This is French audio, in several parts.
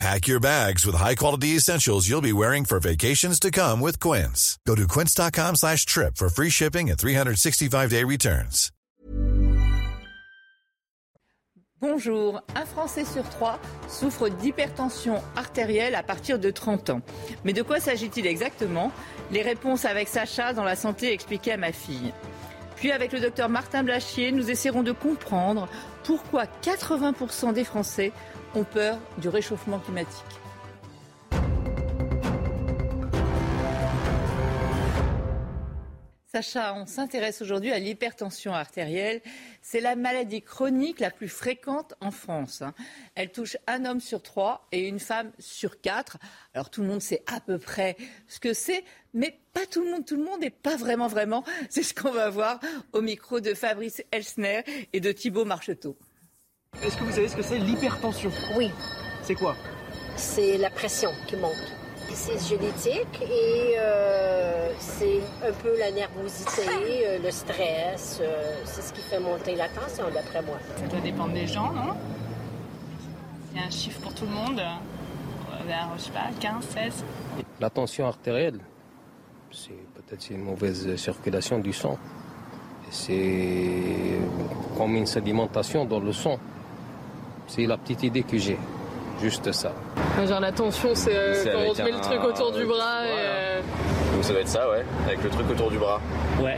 Pack your bags with high-quality essentials you'll be wearing for vacations to come with Quince. Go to quince.com/trip for free shipping and 365-day returns. Bonjour, un Français sur trois souffre d'hypertension artérielle à partir de 30 ans. Mais de quoi s'agit-il exactement ? Les réponses avec Sacha dans La Santé expliquée à ma fille. Puis avec le docteur Martin Blachier, nous essaierons de comprendre pourquoi 80% des Français ont peur du réchauffement climatique. Sacha, on s'intéresse aujourd'hui à l'hypertension artérielle. C'est la maladie chronique la plus fréquente en France. Elle touche un homme sur trois et une femme sur quatre. Alors tout le monde sait à peu près ce que c'est, mais pas tout le monde, tout le monde et pas vraiment. C'est ce qu'on va voir au micro de Fabrice Elsner et de Thibaut Marcheteau. Est-ce que vous savez ce que c'est l'hypertension ? Oui. C'est quoi ? C'est la pression qui monte. C'est génétique et c'est un peu la nervosité, le stress, c'est ce qui fait monter la tension d'après moi. Ça doit dépendre des gens, non ? Il y a un chiffre pour tout le monde, vers, je sais pas, 15, 16. La tension artérielle, c'est peut-être une mauvaise circulation du sang. C'est comme une sédimentation dans le sang. C'est la petite idée que j'ai. Juste ça. Genre la tension, c'est quand on se met le truc autour du bras. Voilà. Donc ça doit être ça, ouais, avec le truc autour du bras. Ouais.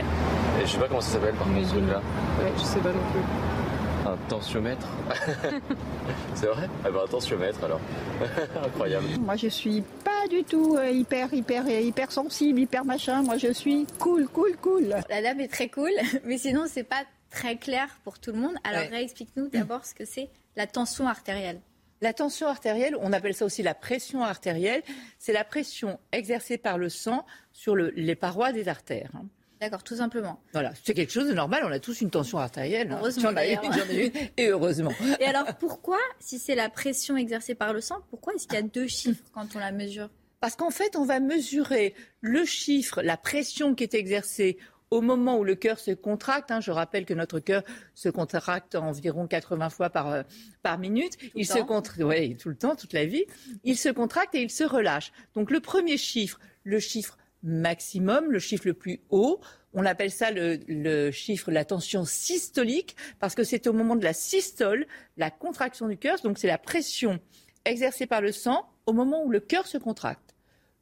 Et je sais pas comment ça s'appelle par contre, celui-là. Ouais, je sais pas non plus. Un tensiomètre. C'est vrai ? Ah ben un tensiomètre alors. Incroyable. Moi je suis pas du tout hyper sensible, hyper machin. Moi je suis cool. La lame est très cool, mais sinon c'est pas très clair pour tout le monde. Alors Réexplique-nous d'abord ce que c'est la tension artérielle. La tension artérielle, on appelle ça aussi la pression artérielle, c'est la pression exercée par le sang sur les parois des artères. D'accord, tout simplement. Voilà, c'est quelque chose de normal, on a tous une tension artérielle. Heureusement, j'en ai une, et heureusement. Et alors pourquoi, si c'est la pression exercée par le sang, pourquoi est-ce qu'il y a deux chiffres quand on la mesure ? Parce qu'en fait, on va mesurer le chiffre, la pression qui est exercée au moment où le cœur se contracte, je rappelle que notre cœur se contracte environ 80 fois par minute. Tout le temps, toute la vie. Il se contracte et il se relâche. Donc le premier chiffre, le chiffre maximum, le chiffre le plus haut, on appelle ça le chiffre, la tension systolique, parce que c'est au moment de la systole, la contraction du cœur. Donc c'est la pression exercée par le sang au moment où le cœur se contracte.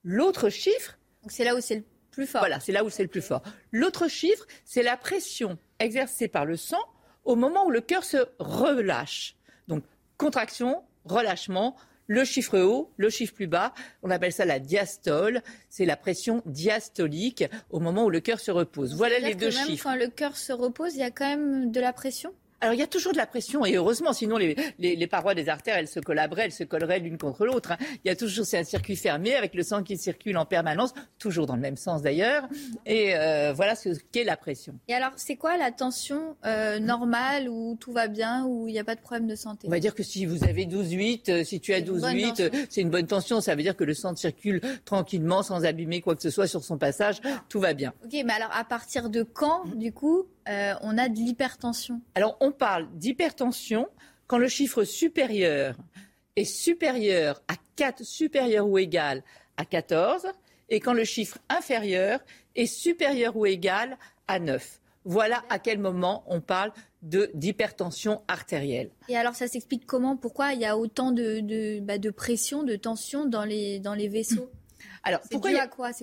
L'autre chiffre... Donc c'est là où c'est le plus fort. Voilà, c'est là où c'est le plus fort. L'autre chiffre, c'est la pression exercée par le sang au moment où le cœur se relâche. Donc, contraction, relâchement, le chiffre haut, le chiffre plus bas. On appelle ça la diastole. C'est la pression diastolique au moment où le cœur se repose. Voilà les deux chiffres. Même quand le cœur se repose, il y a quand même de la pression ? Alors, il y a toujours de la pression, et heureusement, sinon les parois des artères, elles se colleraient l'une contre l'autre. Il y a toujours, c'est un circuit fermé avec le sang qui circule en permanence, toujours dans le même sens d'ailleurs. Et voilà ce qu'est la pression. Et alors, c'est quoi la tension normale où tout va bien, où il n'y a pas de problème de santé ? On va dire que si vous avez 12,8, si tu as 12,8, c'est une bonne tension. Ça veut dire que le sang circule tranquillement, sans abîmer quoi que ce soit sur son passage, tout va bien. Ok, mais alors à partir de quand, du coup, on a de l'hypertension ? Alors, on parle d'hypertension quand le chiffre supérieur est supérieur à 4, supérieur ou égal à 14, et quand le chiffre inférieur est supérieur ou égal à 9. Voilà à quel moment on parle d'hypertension artérielle. Et alors ça s'explique comment ? Pourquoi il y a autant de pression, de tension dans les vaisseaux ? Alors, c'est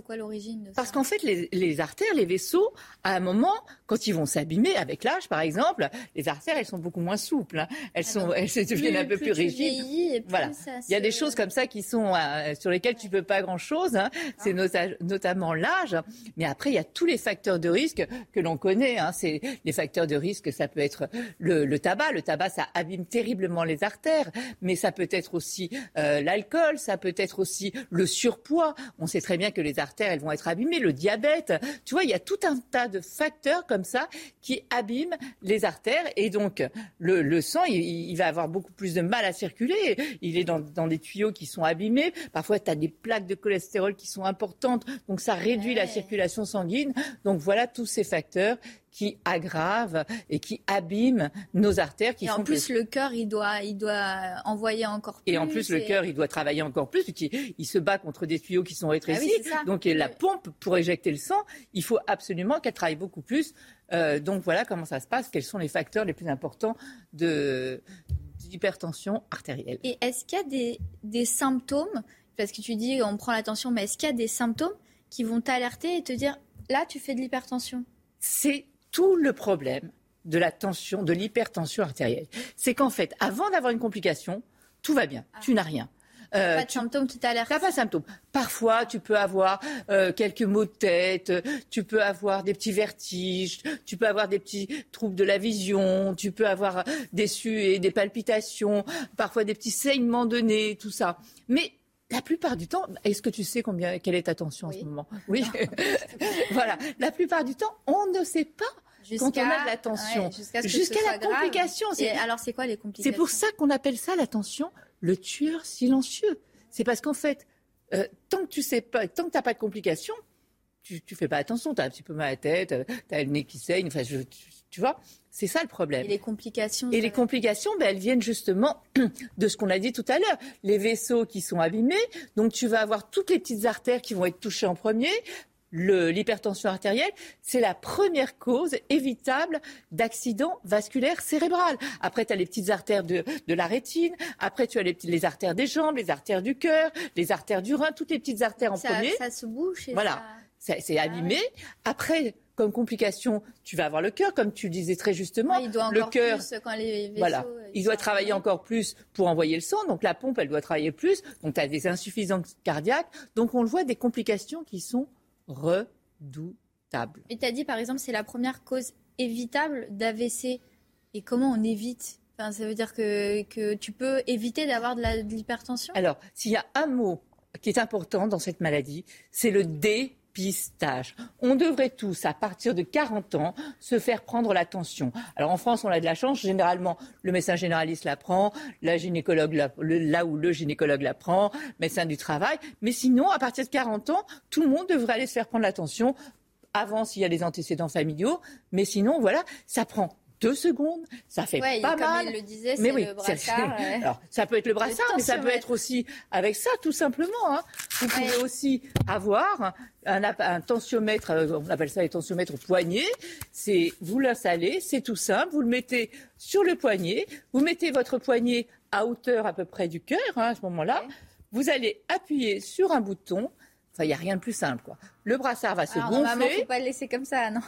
quoi l'origine de ça ? Parce qu'en fait, les artères, les vaisseaux, à un moment, quand ils vont s'abîmer, avec l'âge par exemple, les artères, elles sont beaucoup moins souples. Hein. Elles deviennent un peu plus rigides. Voilà. Il y a des choses comme ça qui sont sur lesquelles tu ne peux pas grand-chose. Hein. C'est notamment l'âge. Mais après, il y a tous les facteurs de risque que l'on connaît. Hein. C'est les facteurs de risque, ça peut être le tabac. Le tabac, ça abîme terriblement les artères. Mais ça peut être aussi l'alcool. Ça peut être aussi le surpoids. on sait très bien que les artères, elles vont être abîmées, le diabète, tu vois, il y a tout un tas de facteurs comme ça qui abîment les artères et donc le sang, il va avoir beaucoup plus de mal à circuler, il est dans des tuyaux qui sont abîmés, parfois tu as des plaques de cholestérol qui sont importantes, donc ça réduit la circulation sanguine, donc voilà tous ces facteurs qui aggravent et qui abîment nos artères. Qui et en plus, le cœur, il doit envoyer encore plus. Et en plus, le cœur, il doit travailler encore plus, puisqu'il se bat contre des tuyaux qui sont rétrécis. Donc la pompe, pour éjecter le sang, il faut absolument qu'elle travaille beaucoup plus. Donc voilà comment ça se passe, quels sont les facteurs les plus importants d'hypertension artérielle. Et est-ce qu'il y a des symptômes, parce que tu dis on prend l'attention, mais est-ce qu'il y a des symptômes qui vont t'alerter et te dire « là, tu fais de l'hypertension ». C'est tout le problème de la tension, de l'hypertension artérielle. C'est qu'en fait, avant d'avoir une complication, tout va bien, tu n'as rien. Pas de symptômes qui t'alertent. Tu n'as pas de symptômes. Parfois, tu peux avoir quelques maux de tête, tu peux avoir des petits vertiges, tu peux avoir des petits troubles de la vision, tu peux avoir des sueurs, des palpitations, parfois des petits saignements de nez, tout ça. Mais la plupart du temps, est-ce que tu sais quelle est ta tension en ce moment ? Oui. Voilà. La plupart du temps, on ne sait pas quand on a de la tension. Jusqu'à la complication. Et alors, c'est quoi les complications ? C'est pour ça qu'on appelle ça la tension le tueur silencieux. C'est parce qu'en fait, tant que tu sais pas, tant que tu n'as pas de complications, tu fais pas attention. Tu as un petit peu mal à la tête, tu as le nez qui saigne, enfin, tu vois ? C'est ça le problème. Et les complications. Et les complications, elles viennent justement de ce qu'on a dit tout à l'heure. Les vaisseaux qui sont abîmés, donc tu vas avoir toutes les petites artères qui vont être touchées en premier. L'hypertension artérielle, c'est la première cause évitable d'accident vasculaire cérébral. Après, tu as les petites artères de la rétine. Après, tu as les artères des jambes, les artères du cœur, les artères du rein, toutes les petites artères en premier. Ça se bouche. Voilà, c'est abîmé. Après, comme complication, tu vas avoir le cœur, comme tu le disais très justement. Ouais, il doit encore le cœur, plus quand les vaisseaux... Voilà, il doit travailler encore plus pour envoyer le sang. Donc la pompe, elle doit travailler plus. Donc tu as des insuffisances cardiaques. Donc on le voit, des complications qui sont redoutables. Et tu as dit, par exemple, c'est la première cause évitable d'AVC. Et comment on évite ? Enfin, ça veut dire que tu peux éviter d'avoir de l'hypertension ? Alors, s'il y a un mot qui est important dans cette maladie, c'est le D. Pistage. On devrait tous, à partir de 40 ans, se faire prendre la tension. Alors en France, on a de la chance. Généralement, le médecin généraliste la prend, la gynécologue le gynécologue la prend, médecin du travail. Mais sinon, à partir de 40 ans, tout le monde devrait aller se faire prendre la tension. Avant, s'il y a des antécédents familiaux. Mais sinon, voilà, ça prend 2 secondes, ça fait pas mal. Comme il le disait, c'est le brassard. Alors, ça peut être le brassard, mais ça peut être aussi avec ça, tout simplement. Hein. Vous pouvez aussi avoir un tensiomètre, on appelle ça les tensiomètres poignets. Vous l'installez, c'est tout simple. Vous le mettez sur le poignet. Vous mettez votre poignet à hauteur à peu près du cœur, hein, à ce moment-là. Ouais. Vous allez appuyer sur un bouton. Enfin, il n'y a rien de plus simple, quoi. Le brassard va se gonfler. Normalement, il ne faut pas le laisser comme ça, non ?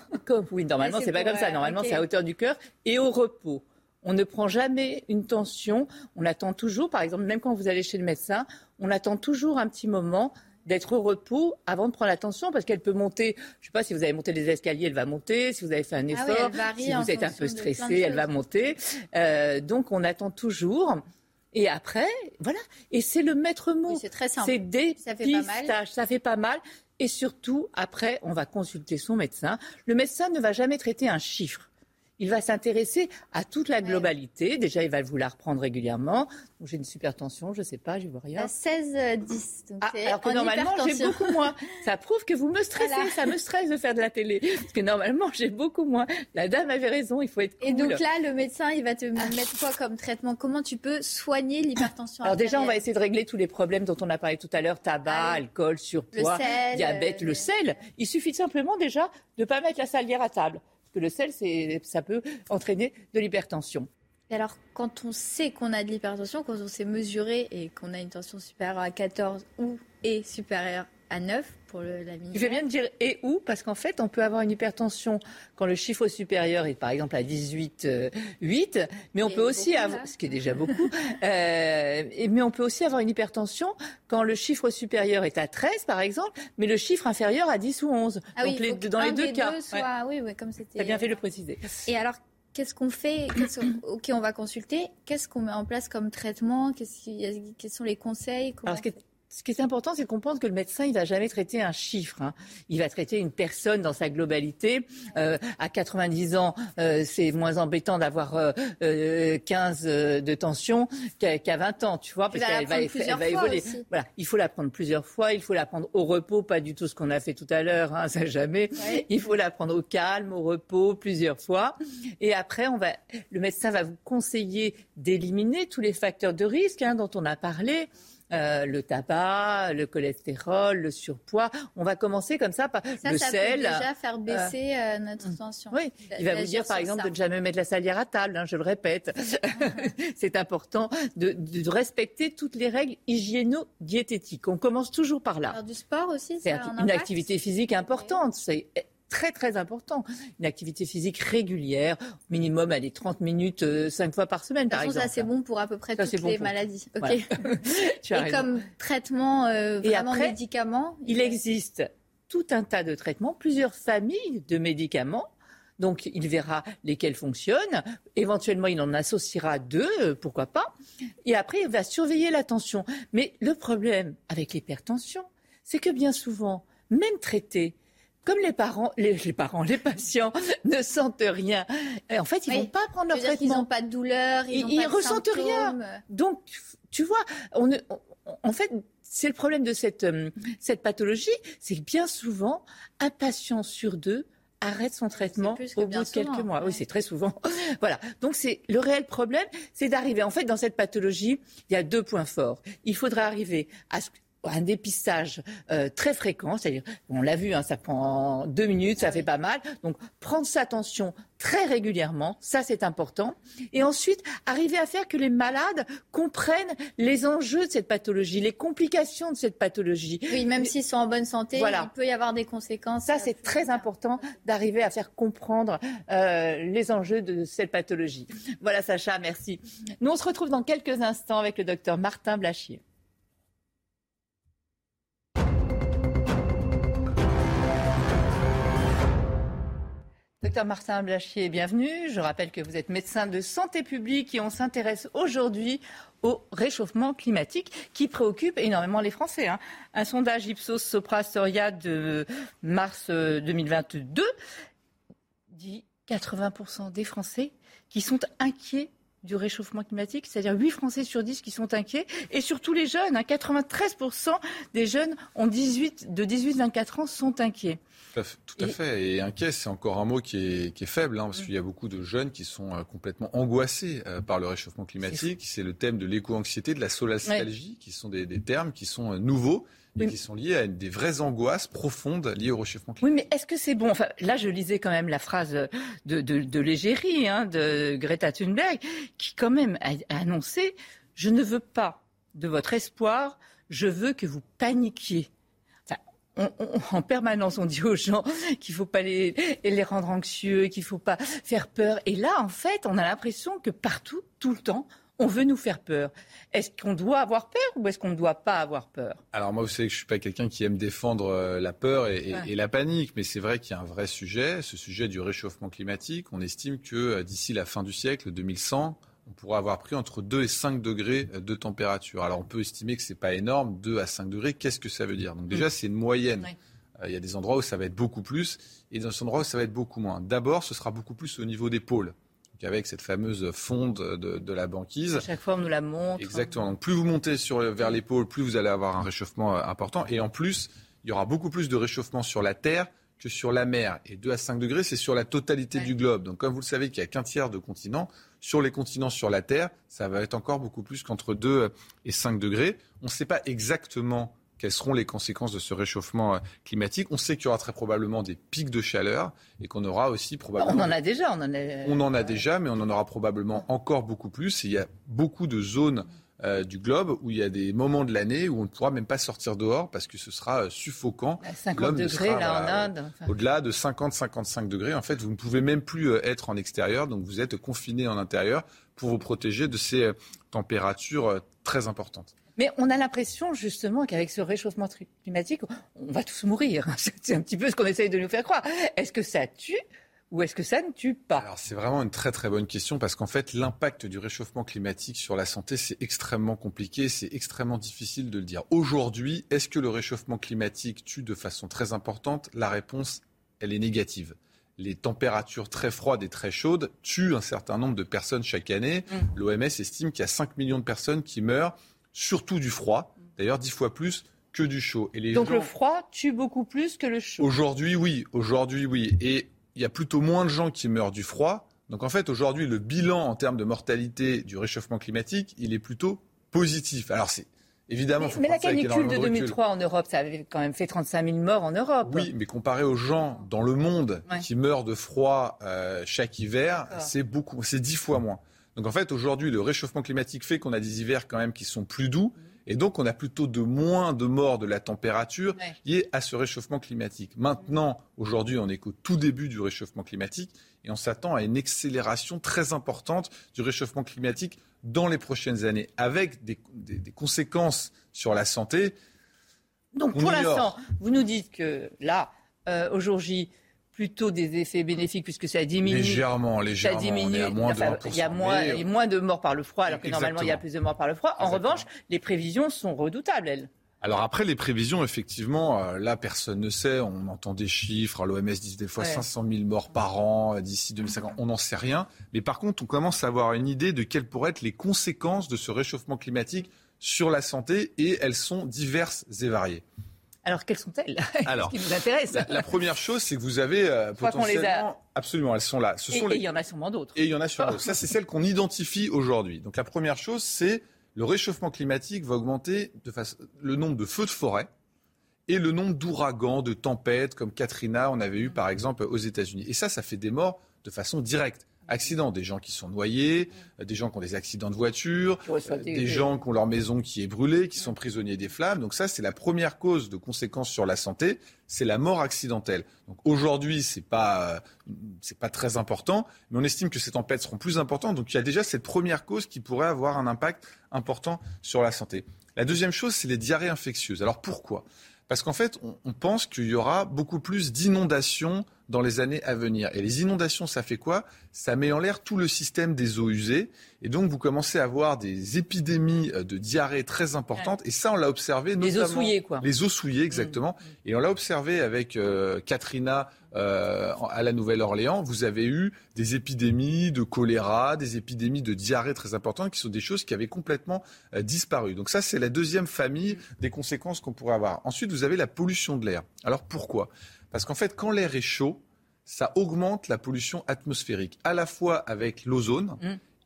Oui, normalement, ce n'est pas comme ça. Normalement, c'est à hauteur du cœur et au repos. On ne prend jamais une tension. On attend toujours, par exemple, même quand vous allez chez le médecin, on attend toujours un petit moment d'être au repos avant de prendre la tension parce qu'elle peut monter. Je ne sais pas, si vous avez monté des escaliers, elle va monter. Si vous avez fait un effort, si vous êtes un peu stressé, elle va monter. Donc, on attend toujours. Et après, voilà. Et c'est le maître mot. Oui, c'est très simple. C'est des pistaches. Ça fait pas mal. Et surtout, après, on va consulter son médecin. Le médecin ne va jamais traiter un chiffre. Il va s'intéresser à toute la globalité. Déjà, il va vous la reprendre régulièrement. Donc, j'ai une supertension, je ne sais pas, je ne vois rien. À 16-10. Alors que normalement, j'ai beaucoup moins. Ça prouve que vous me stressez. Voilà. Ça me stresse de faire de la télé. Parce que normalement, j'ai beaucoup moins. La dame avait raison, il faut être cool. Et donc là, le médecin, il va te mettre quoi comme traitement ? Comment tu peux soigner l'hypertension artérielle ? Alors déjà, on va essayer de régler tous les problèmes dont on a parlé tout à l'heure. Tabac, alcool, surpoids, le sel, diabète, le sel. Il suffit simplement déjà de ne pas mettre la salière à table. Que le sel, ça peut entraîner de l'hypertension. Et alors, quand on sait qu'on a de l'hypertension, quand on s'est mesuré et qu'on a une tension supérieure à 14 et supérieure à 9 pour la minimale... Je vais bien te dire et ou, parce qu'en fait, on peut avoir une hypertension quand le chiffre supérieur est par exemple à 18,8, mais on peut aussi avoir... Ce qui est déjà beaucoup. Mais on peut aussi avoir une hypertension quand le chiffre supérieur est à 13, par exemple, mais le chiffre inférieur à 10 ou 11. Ah donc oui, dans les deux cas. Deux soit... Oui, comme c'était... T'as bien fait de le préciser. Et alors, qu'est-ce qu'on fait ? Ok, on va consulter. Qu'est-ce qu'on met en place comme traitement ? Quels sont les conseils ? Alors, Ce qui est important, c'est de comprendre que le médecin, il ne va jamais traiter un chiffre. Hein. Il va traiter une personne dans sa globalité. À 90 ans, c'est moins embêtant d'avoir 15 de tension qu'à 20 ans, tu vois, parce qu'elle va évoluer. Voilà. Il faut la prendre plusieurs fois. Il faut la prendre au repos, pas du tout ce qu'on a fait tout à l'heure, hein, ça jamais. Ouais. Il faut la prendre au calme, au repos, plusieurs fois. Et après, le médecin va vous conseiller d'éliminer tous les facteurs de risque hein, dont on a parlé. Le tabac, le cholestérol, le surpoids. On va commencer comme ça par le sel. Ça peut déjà faire baisser notre tension. Oui, il va vous dire par exemple de ne jamais mettre la salière à table, hein, je le répète. C'est important de respecter toutes les règles hygiéno-diététiques. On commence toujours par là. Alors, du sport aussi, c'est une activité physique importante. Oui. C'est très très important. Une activité physique régulière, minimum allez, 30 minutes 5 fois par semaine par exemple. Ça c'est bon pour à peu près toutes les maladies. OK. Voilà. Et raison. Comme traitement vraiment après, médicament, il existe tout un tas de traitements, plusieurs familles de médicaments. Donc il verra lesquels fonctionnent. Éventuellement, il en associera deux, pourquoi pas. Et après, il va surveiller la tension. Mais le problème avec l'hypertension, c'est que bien souvent, même traité, comme les patients ne sentent rien. En fait, ils vont pas prendre leur traitement. Ils n'ont pas de douleur, ils ressentent rien. Donc, tu vois, en fait, c'est le problème de cette pathologie, c'est que bien souvent, un patient sur deux arrête son traitement au bout de quelques mois. Ouais. Oui, c'est très souvent. Voilà. Donc, c'est le réel problème, c'est d'arriver. En fait, dans cette pathologie, il y a deux points forts. Il faudrait arriver à un dépistage très fréquent, c'est-à-dire, on l'a vu, hein, ça prend 2 minutes, ça fait pas mal. Donc, prendre sa tension très régulièrement, ça c'est important. Et ensuite, arriver à faire que les malades comprennent les enjeux de cette pathologie, les complications de cette pathologie. Oui, même s'ils sont en bonne santé, voilà. Il peut y avoir des conséquences. Ça c'est très important d'arriver à faire comprendre les enjeux de cette pathologie. Voilà Sacha, merci. Nous, on se retrouve dans quelques instants avec le docteur Martin Blachier. Docteur Martin Blachier, bienvenue. Je rappelle que vous êtes médecin de santé publique et on s'intéresse aujourd'hui au réchauffement climatique qui préoccupe énormément les Français. Hein. Un sondage Ipsos Sopra Steria de mars 2022 dit 80% des Français qui sont inquiets du réchauffement climatique, c'est-à-dire 8 Français sur 10 qui sont inquiets, et surtout les jeunes, hein, 93% des jeunes de 18-24 ans sont inquiets. Tout à fait. Et inquiet, c'est encore un mot qui est faible, hein, parce qu'il y a beaucoup de jeunes qui sont complètement angoissés par le réchauffement climatique. C'est le thème de l'éco-anxiété, de la solastalgie, qui sont des termes qui sont nouveaux. Et qui sont liées à des vraies angoisses profondes liées au réchauffement climatique. Oui, mais est-ce que c'est bon ? Enfin, là, je lisais quand même la phrase de l'égérie, hein, de Greta Thunberg, qui quand même a annoncé « Je ne veux pas de votre espoir, je veux que vous paniquiez ». En permanence, on dit aux gens qu'il ne faut pas les rendre anxieux, qu'il ne faut pas faire peur. Et là, en fait, on a l'impression que partout, tout le temps, on veut nous faire peur. Est-ce qu'on doit avoir peur ou est-ce qu'on ne doit pas avoir peur ? Alors moi, vous savez que je ne suis pas quelqu'un qui aime défendre la peur et la panique, mais c'est vrai qu'il y a un vrai sujet, ce sujet du réchauffement climatique. On estime que d'ici la fin du siècle, 2100, on pourra avoir pris entre 2 et 5 degrés de température. Alors on peut estimer que ce n'est pas énorme, 2 à 5 degrés, qu'est-ce que ça veut dire ? Donc déjà, c'est une moyenne. Oui. Il y a des endroits où ça va être beaucoup plus et dans des endroits où ça va être beaucoup moins. D'abord, ce sera beaucoup plus au niveau des pôles. Donc avec cette fameuse fonte de la banquise. À chaque fois, on nous la montre. Exactement. Donc plus vous montez vers les pôles, plus vous allez avoir un réchauffement important. Et en plus, il y aura beaucoup plus de réchauffement sur la Terre que sur la mer. Et 2 à 5 degrés, c'est sur la totalité du globe. Donc comme vous le savez, qu'il n'y a qu'un tiers de continents. Sur les continents, sur la Terre, ça va être encore beaucoup plus qu'entre 2 et 5 degrés. On ne sait pas exactement quelles seront les conséquences de ce réchauffement climatique. On sait qu'il y aura très probablement des pics de chaleur et qu'on aura aussi probablement... On en a déjà, mais on en aura probablement encore beaucoup plus. Et il y a beaucoup de zones du globe où il y a des moments de l'année où on ne pourra même pas sortir dehors parce que ce sera suffocant. 50 degrés en Inde. Enfin... Au-delà de 50-55 degrés, en fait, vous ne pouvez même plus être en extérieur. Donc vous êtes confiné en intérieur pour vous protéger de ces températures très importantes. Mais on a l'impression justement qu'avec ce réchauffement climatique, on va tous mourir. C'est un petit peu ce qu'on essaye de nous faire croire. Est-ce que ça tue ? ou est-ce que ça ne tue pas ? Alors c'est vraiment une très très bonne question, parce qu'en fait l'impact du réchauffement climatique sur la santé, c'est extrêmement compliqué, c'est extrêmement difficile de le dire. Aujourd'hui, est-ce que le réchauffement climatique tue de façon très importante ? La réponse, elle est négative. Les températures très froides et très chaudes tuent un certain nombre de personnes chaque année. L'OMS estime qu'il y a 5 millions de personnes qui meurent, surtout du froid, d'ailleurs 10 fois plus que du chaud. Et les gens... le froid tue beaucoup plus que le chaud. Aujourd'hui, oui. Et il y a plutôt moins de gens qui meurent du froid. Donc en fait, aujourd'hui, le bilan en termes de mortalité du réchauffement climatique, il est plutôt positif. Alors c'est... Évidemment, mais la canicule de 2003 en Europe, ça avait quand même fait 35 000 morts en Europe. Oui, mais comparé aux gens dans le monde qui meurent de froid chaque hiver, c'est 10 fois moins. Donc en fait, aujourd'hui, le réchauffement climatique fait qu'on a des hivers quand même qui sont plus doux, et donc on a plutôt de moins de morts de la température liées à ce réchauffement climatique. Maintenant, aujourd'hui, on est qu'au tout début du réchauffement climatique, et on s'attend à une accélération très importante du réchauffement climatique dans les prochaines années, avec des conséquences sur la santé. Donc pour l'instant, vous nous dites que là, aujourd'hui, plutôt des effets bénéfiques, puisque ça diminue. Légèrement, ça diminue, on est à moins de 1%. Il y a moins de morts par le froid, alors que normalement il y a plus de morts par le froid. En revanche, les prévisions sont redoutables, elles. Alors après, les prévisions, effectivement, là, personne ne sait. On entend des chiffres. L'OMS dit des fois 500 000 morts par an d'ici 2050. On n'en sait rien. Mais par contre, on commence à avoir une idée de quelles pourraient être les conséquences de ce réchauffement climatique sur la santé. Et elles sont diverses et variées. Alors, quelles sont-elles ? Qu'est-ce qui nous intéresse ? La première chose, c'est que vous avez potentiellement... Absolument, elles sont là. Et il y en a sûrement d'autres. Ça, c'est celle qu'on identifie aujourd'hui. Donc la première chose, c'est... Le réchauffement climatique va augmenter le nombre de feux de forêt et le nombre d'ouragans, de tempêtes, comme Katrina, on avait eu par exemple aux États-Unis. Et ça fait des morts de façon directe. Accidents, des gens qui sont noyés, des gens qui ont des accidents de voiture, des gens qui ont leur maison qui est brûlée, qui sont prisonniers des flammes. Donc ça, c'est la première cause de conséquence sur la santé, c'est la mort accidentelle. Donc aujourd'hui, c'est pas très important, mais on estime que ces tempêtes seront plus importantes. Donc il y a déjà cette première cause qui pourrait avoir un impact important sur la santé. La deuxième chose, c'est les diarrhées infectieuses. Alors pourquoi ? Parce qu'en fait, on pense qu'il y aura beaucoup plus d'inondations dans les années à venir. Et les inondations, ça fait quoi ? Ça met en l'air tout le système des eaux usées. Et donc, vous commencez à avoir des épidémies de diarrhée très importantes. Et ça, on l'a observé notamment... Les eaux souillées, quoi. Les eaux souillées, exactement. Et on l'a observé avec Katrina à la Nouvelle-Orléans. Vous avez eu des épidémies de choléra, des épidémies de diarrhée très importantes, qui sont des choses qui avaient complètement disparu. Donc ça, c'est la deuxième famille des conséquences qu'on pourrait avoir. Ensuite, vous avez la pollution de l'air. Alors, pourquoi ? Parce qu'en fait, quand l'air est chaud, ça augmente la pollution atmosphérique, à la fois avec l'ozone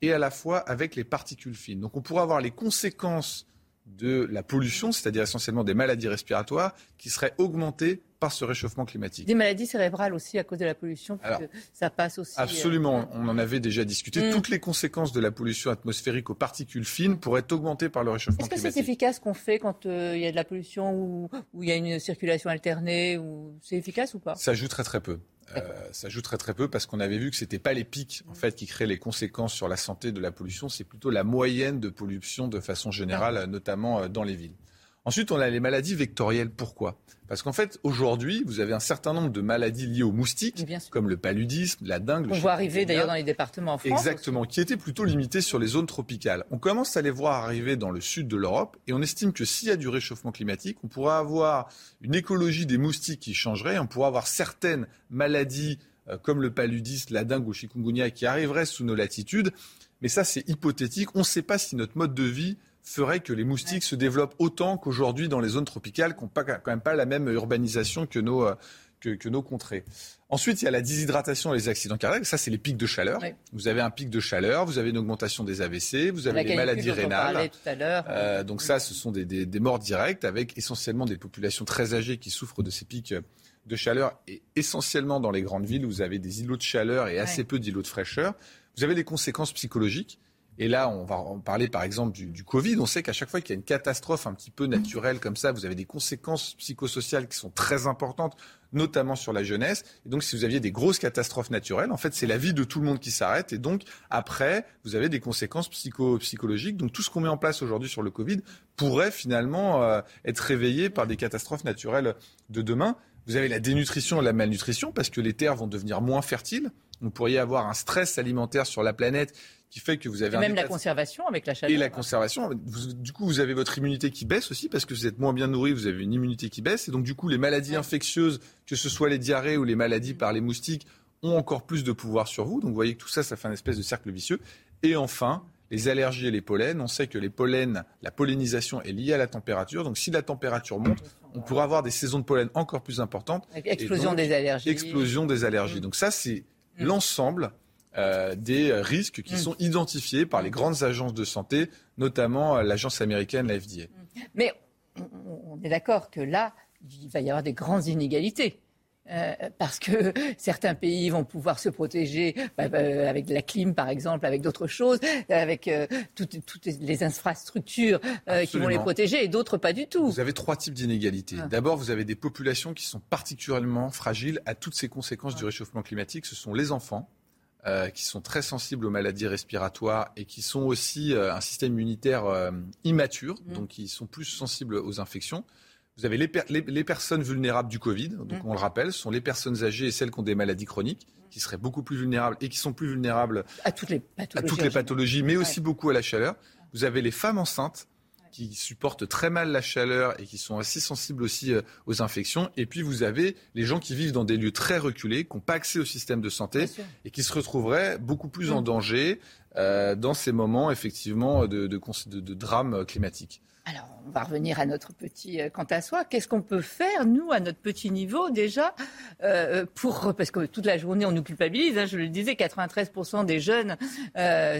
et à la fois avec les particules fines. Donc on pourrait avoir les conséquences de la pollution, c'est-à-dire essentiellement des maladies respiratoires, qui seraient augmentées par ce réchauffement climatique. Des maladies cérébrales aussi à cause de la pollution, puisque ça passe aussi... Absolument, on en avait déjà discuté. Toutes les conséquences de la pollution atmosphérique aux particules fines pourraient être augmentées par le réchauffement climatique. Est-ce que c'est efficace ce qu'on fait quand il y a de la pollution ou il y a une circulation alternée ou... C'est efficace ou pas ? Ça joue très peu. Parce qu'on avait vu que c'était pas les pics en fait qui créaient les conséquences sur la santé de la pollution, c'est plutôt la moyenne de pollution de façon générale, notamment dans les villes. Ensuite, on a les maladies vectorielles. Pourquoi ? Parce qu'en fait, aujourd'hui, vous avez un certain nombre de maladies liées aux moustiques, comme le paludisme, la dengue. On voit arriver d'ailleurs dans les départements en France. Exactement, qui étaient plutôt limités sur les zones tropicales. On commence à les voir arriver dans le sud de l'Europe et on estime que s'il y a du réchauffement climatique, on pourra avoir une écologie des moustiques qui changerait. On pourra avoir certaines maladies comme le paludisme, la dengue ou chikungunya qui arriveraient sous nos latitudes. Mais ça, c'est hypothétique. On ne sait pas si notre mode de vie ferait que les moustiques se développent autant qu'aujourd'hui dans les zones tropicales, qui n'ont quand même pas la même urbanisation que nos contrées. Ensuite, il y a la déshydratation et les accidents cardiaques. Ça, c'est les pics de chaleur. Oui. Vous avez un pic de chaleur, vous avez une augmentation des AVC, vous avez les maladies rénales. Tout à l'heure. Donc ça, ce sont des morts directes, avec essentiellement des populations très âgées qui souffrent de ces pics de chaleur. Et essentiellement dans les grandes villes, vous avez des îlots de chaleur et assez peu d'îlots de fraîcheur. Vous avez des conséquences psychologiques. Et là, on va en parler par exemple du Covid. On sait qu'à chaque fois qu'il y a une catastrophe un petit peu naturelle comme ça, vous avez des conséquences psychosociales qui sont très importantes, notamment sur la jeunesse. Et donc, si vous aviez des grosses catastrophes naturelles, en fait, c'est la vie de tout le monde qui s'arrête. Et donc, après, vous avez des conséquences psychologiques. Donc, tout ce qu'on met en place aujourd'hui sur le Covid pourrait finalement être réveillé par des catastrophes naturelles de demain. Vous avez la dénutrition et la malnutrition parce que les terres vont devenir moins fertiles. Vous pourriez avoir un stress alimentaire sur la planète qui fait que vous avez... Et même la conservation avec la chaleur. Et la conservation. Du coup, vous avez votre immunité qui baisse aussi parce que vous êtes moins bien nourri, vous avez une immunité qui baisse. Et donc, du coup, les maladies infectieuses, que ce soit les diarrhées ou les maladies par les moustiques, ont encore plus de pouvoir sur vous. Donc, vous voyez que tout ça, ça fait un espèce de cercle vicieux. Et enfin, les allergies et les pollens. On sait que les pollens, la pollinisation est liée à la température. Donc, si la température monte, on pourra avoir des saisons de pollen encore plus importantes. Avec explosion des allergies. Explosion des allergies. Donc, ça, c'est l'ensemble des risques qui sont identifiés par les grandes agences de santé, notamment l'agence américaine, la FDA. Mais on est d'accord que là, il va y avoir des grandes inégalités. Parce que certains pays vont pouvoir se protéger avec de la clim, par exemple, avec d'autres choses, avec toutes les infrastructures qui vont les protéger, et d'autres pas du tout. Vous avez trois types d'inégalités. D'abord, vous avez des populations qui sont particulièrement fragiles à toutes ces conséquences du réchauffement climatique. Ce sont les enfants qui sont très sensibles aux maladies respiratoires et qui sont aussi un système immunitaire immature, donc ils sont plus sensibles aux infections. Vous avez les personnes vulnérables du Covid, donc on le rappelle, ce sont les personnes âgées et celles qui ont des maladies chroniques, qui seraient beaucoup plus vulnérables et qui sont plus vulnérables à toutes les pathologies mais aussi beaucoup à la chaleur. Vous avez les femmes enceintes qui supportent très mal la chaleur et qui sont assez sensibles aussi aux infections. Et puis vous avez les gens qui vivent dans des lieux très reculés, qui n'ont pas accès au système de santé et qui se retrouveraient beaucoup plus en danger dans ces moments effectivement de drame climatique. Alors, on va revenir à notre petit quant à soi. Qu'est-ce qu'on peut faire, nous, à notre petit niveau, déjà, parce que toute la journée, on nous culpabilise. Je le disais, 93% des jeunes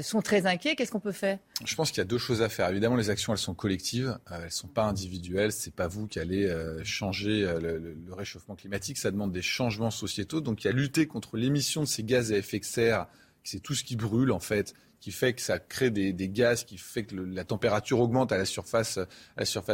sont très inquiets. Qu'est-ce qu'on peut faire ? Je pense qu'il y a deux choses à faire. Évidemment, les actions, elles sont collectives. Elles ne sont pas individuelles. Ce n'est pas vous qui allez changer le réchauffement climatique. Ça demande des changements sociétaux. Donc, il y a lutter contre l'émission de ces gaz à effet de serre. C'est tout ce qui brûle, en fait, qui fait que ça crée des gaz, qui fait que la température augmente à la surface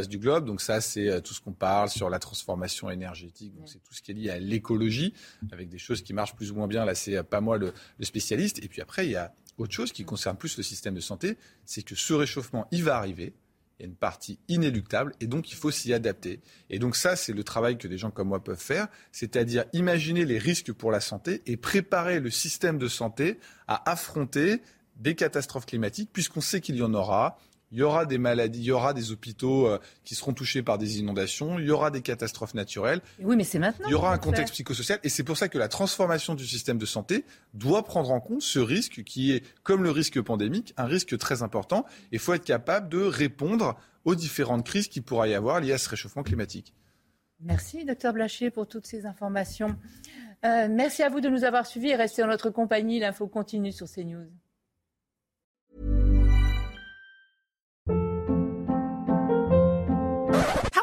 du globe. Donc ça, c'est tout ce qu'on parle sur la transformation énergétique. Donc c'est tout ce qui est lié à l'écologie, avec des choses qui marchent plus ou moins bien. Là, c'est pas moi le spécialiste. Et puis après, il y a autre chose qui concerne plus le système de santé, c'est que ce réchauffement, il va arriver. Il y a une partie inéluctable et donc il faut s'y adapter. Et donc ça, c'est le travail que des gens comme moi peuvent faire, c'est-à-dire imaginer les risques pour la santé et préparer le système de santé à affronter des catastrophes climatiques, puisqu'on sait qu'il y en aura. Il y aura des maladies, il y aura des hôpitaux qui seront touchés par des inondations, il y aura des catastrophes naturelles. Oui, mais c'est maintenant. Il y aura un contexte psychosocial et c'est pour ça que la transformation du système de santé doit prendre en compte ce risque qui est, comme le risque pandémique, un risque très important. Et il faut être capable de répondre aux différentes crises qu'il pourra y avoir liées à ce réchauffement climatique. Merci, docteur Blachier, pour toutes ces informations. Merci à vous de nous avoir suivis et restez en notre compagnie. L'info continue sur CNews.